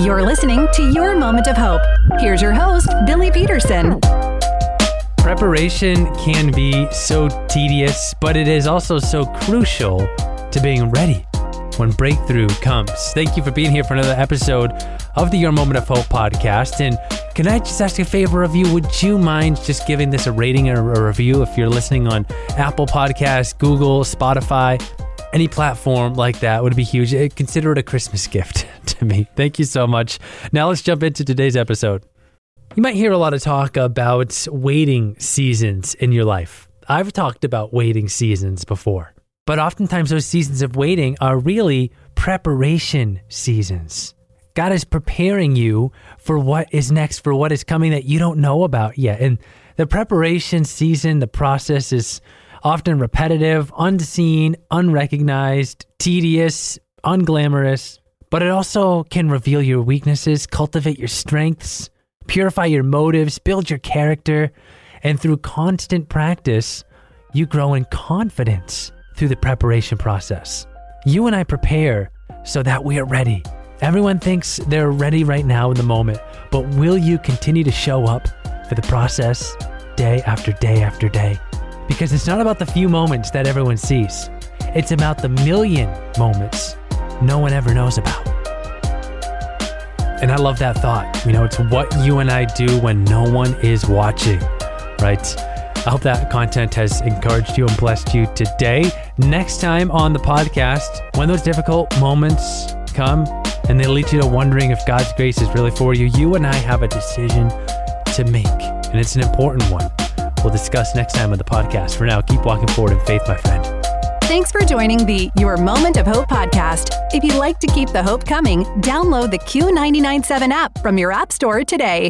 You're listening to Your Moment of Hope. Here's your host, Billy Peterson. Preparation can be so tedious, but it is also so crucial to being ready when breakthrough comes. Thank you for being here for another episode of the Your Moment of Hope podcast. And can I just ask a favor of you? Would you mind just giving this a rating or a review if you're listening on Apple Podcasts, Google, Spotify, any platform like that would be huge. Consider it a Christmas gift to me. Thank you so much. Now let's jump into today's episode. You might hear a lot of talk about waiting seasons in your life. I've talked about waiting seasons before, but oftentimes those seasons of waiting are really preparation seasons. God is preparing you for what is next, for what is coming that you don't know about yet. And the preparation season, the process is often repetitive, unseen, unrecognized, tedious, unglamorous, but it also can reveal your weaknesses, cultivate your strengths, purify your motives, build your character, and through constant practice, you grow in confidence through the preparation process. You and I prepare so that we are ready. Everyone thinks they're ready right now in the moment, but will you continue to show up for the process day after day after day? Because it's not about the few moments that everyone sees. It's about the million moments no one ever knows about. And I love that thought. You know, it's what you and I do when no one is watching, right? I hope that content has encouraged you and blessed you today. Next time on the podcast, when those difficult moments come and they lead you to wondering if God's grace is really for you, you and I have a decision to make, and it's an important one. We'll discuss next time on the podcast. For now, keep walking forward in faith, my friend. Thanks for joining the Your Moment of Hope podcast. If you'd like to keep the hope coming, download the Q99.7 app from your app store today.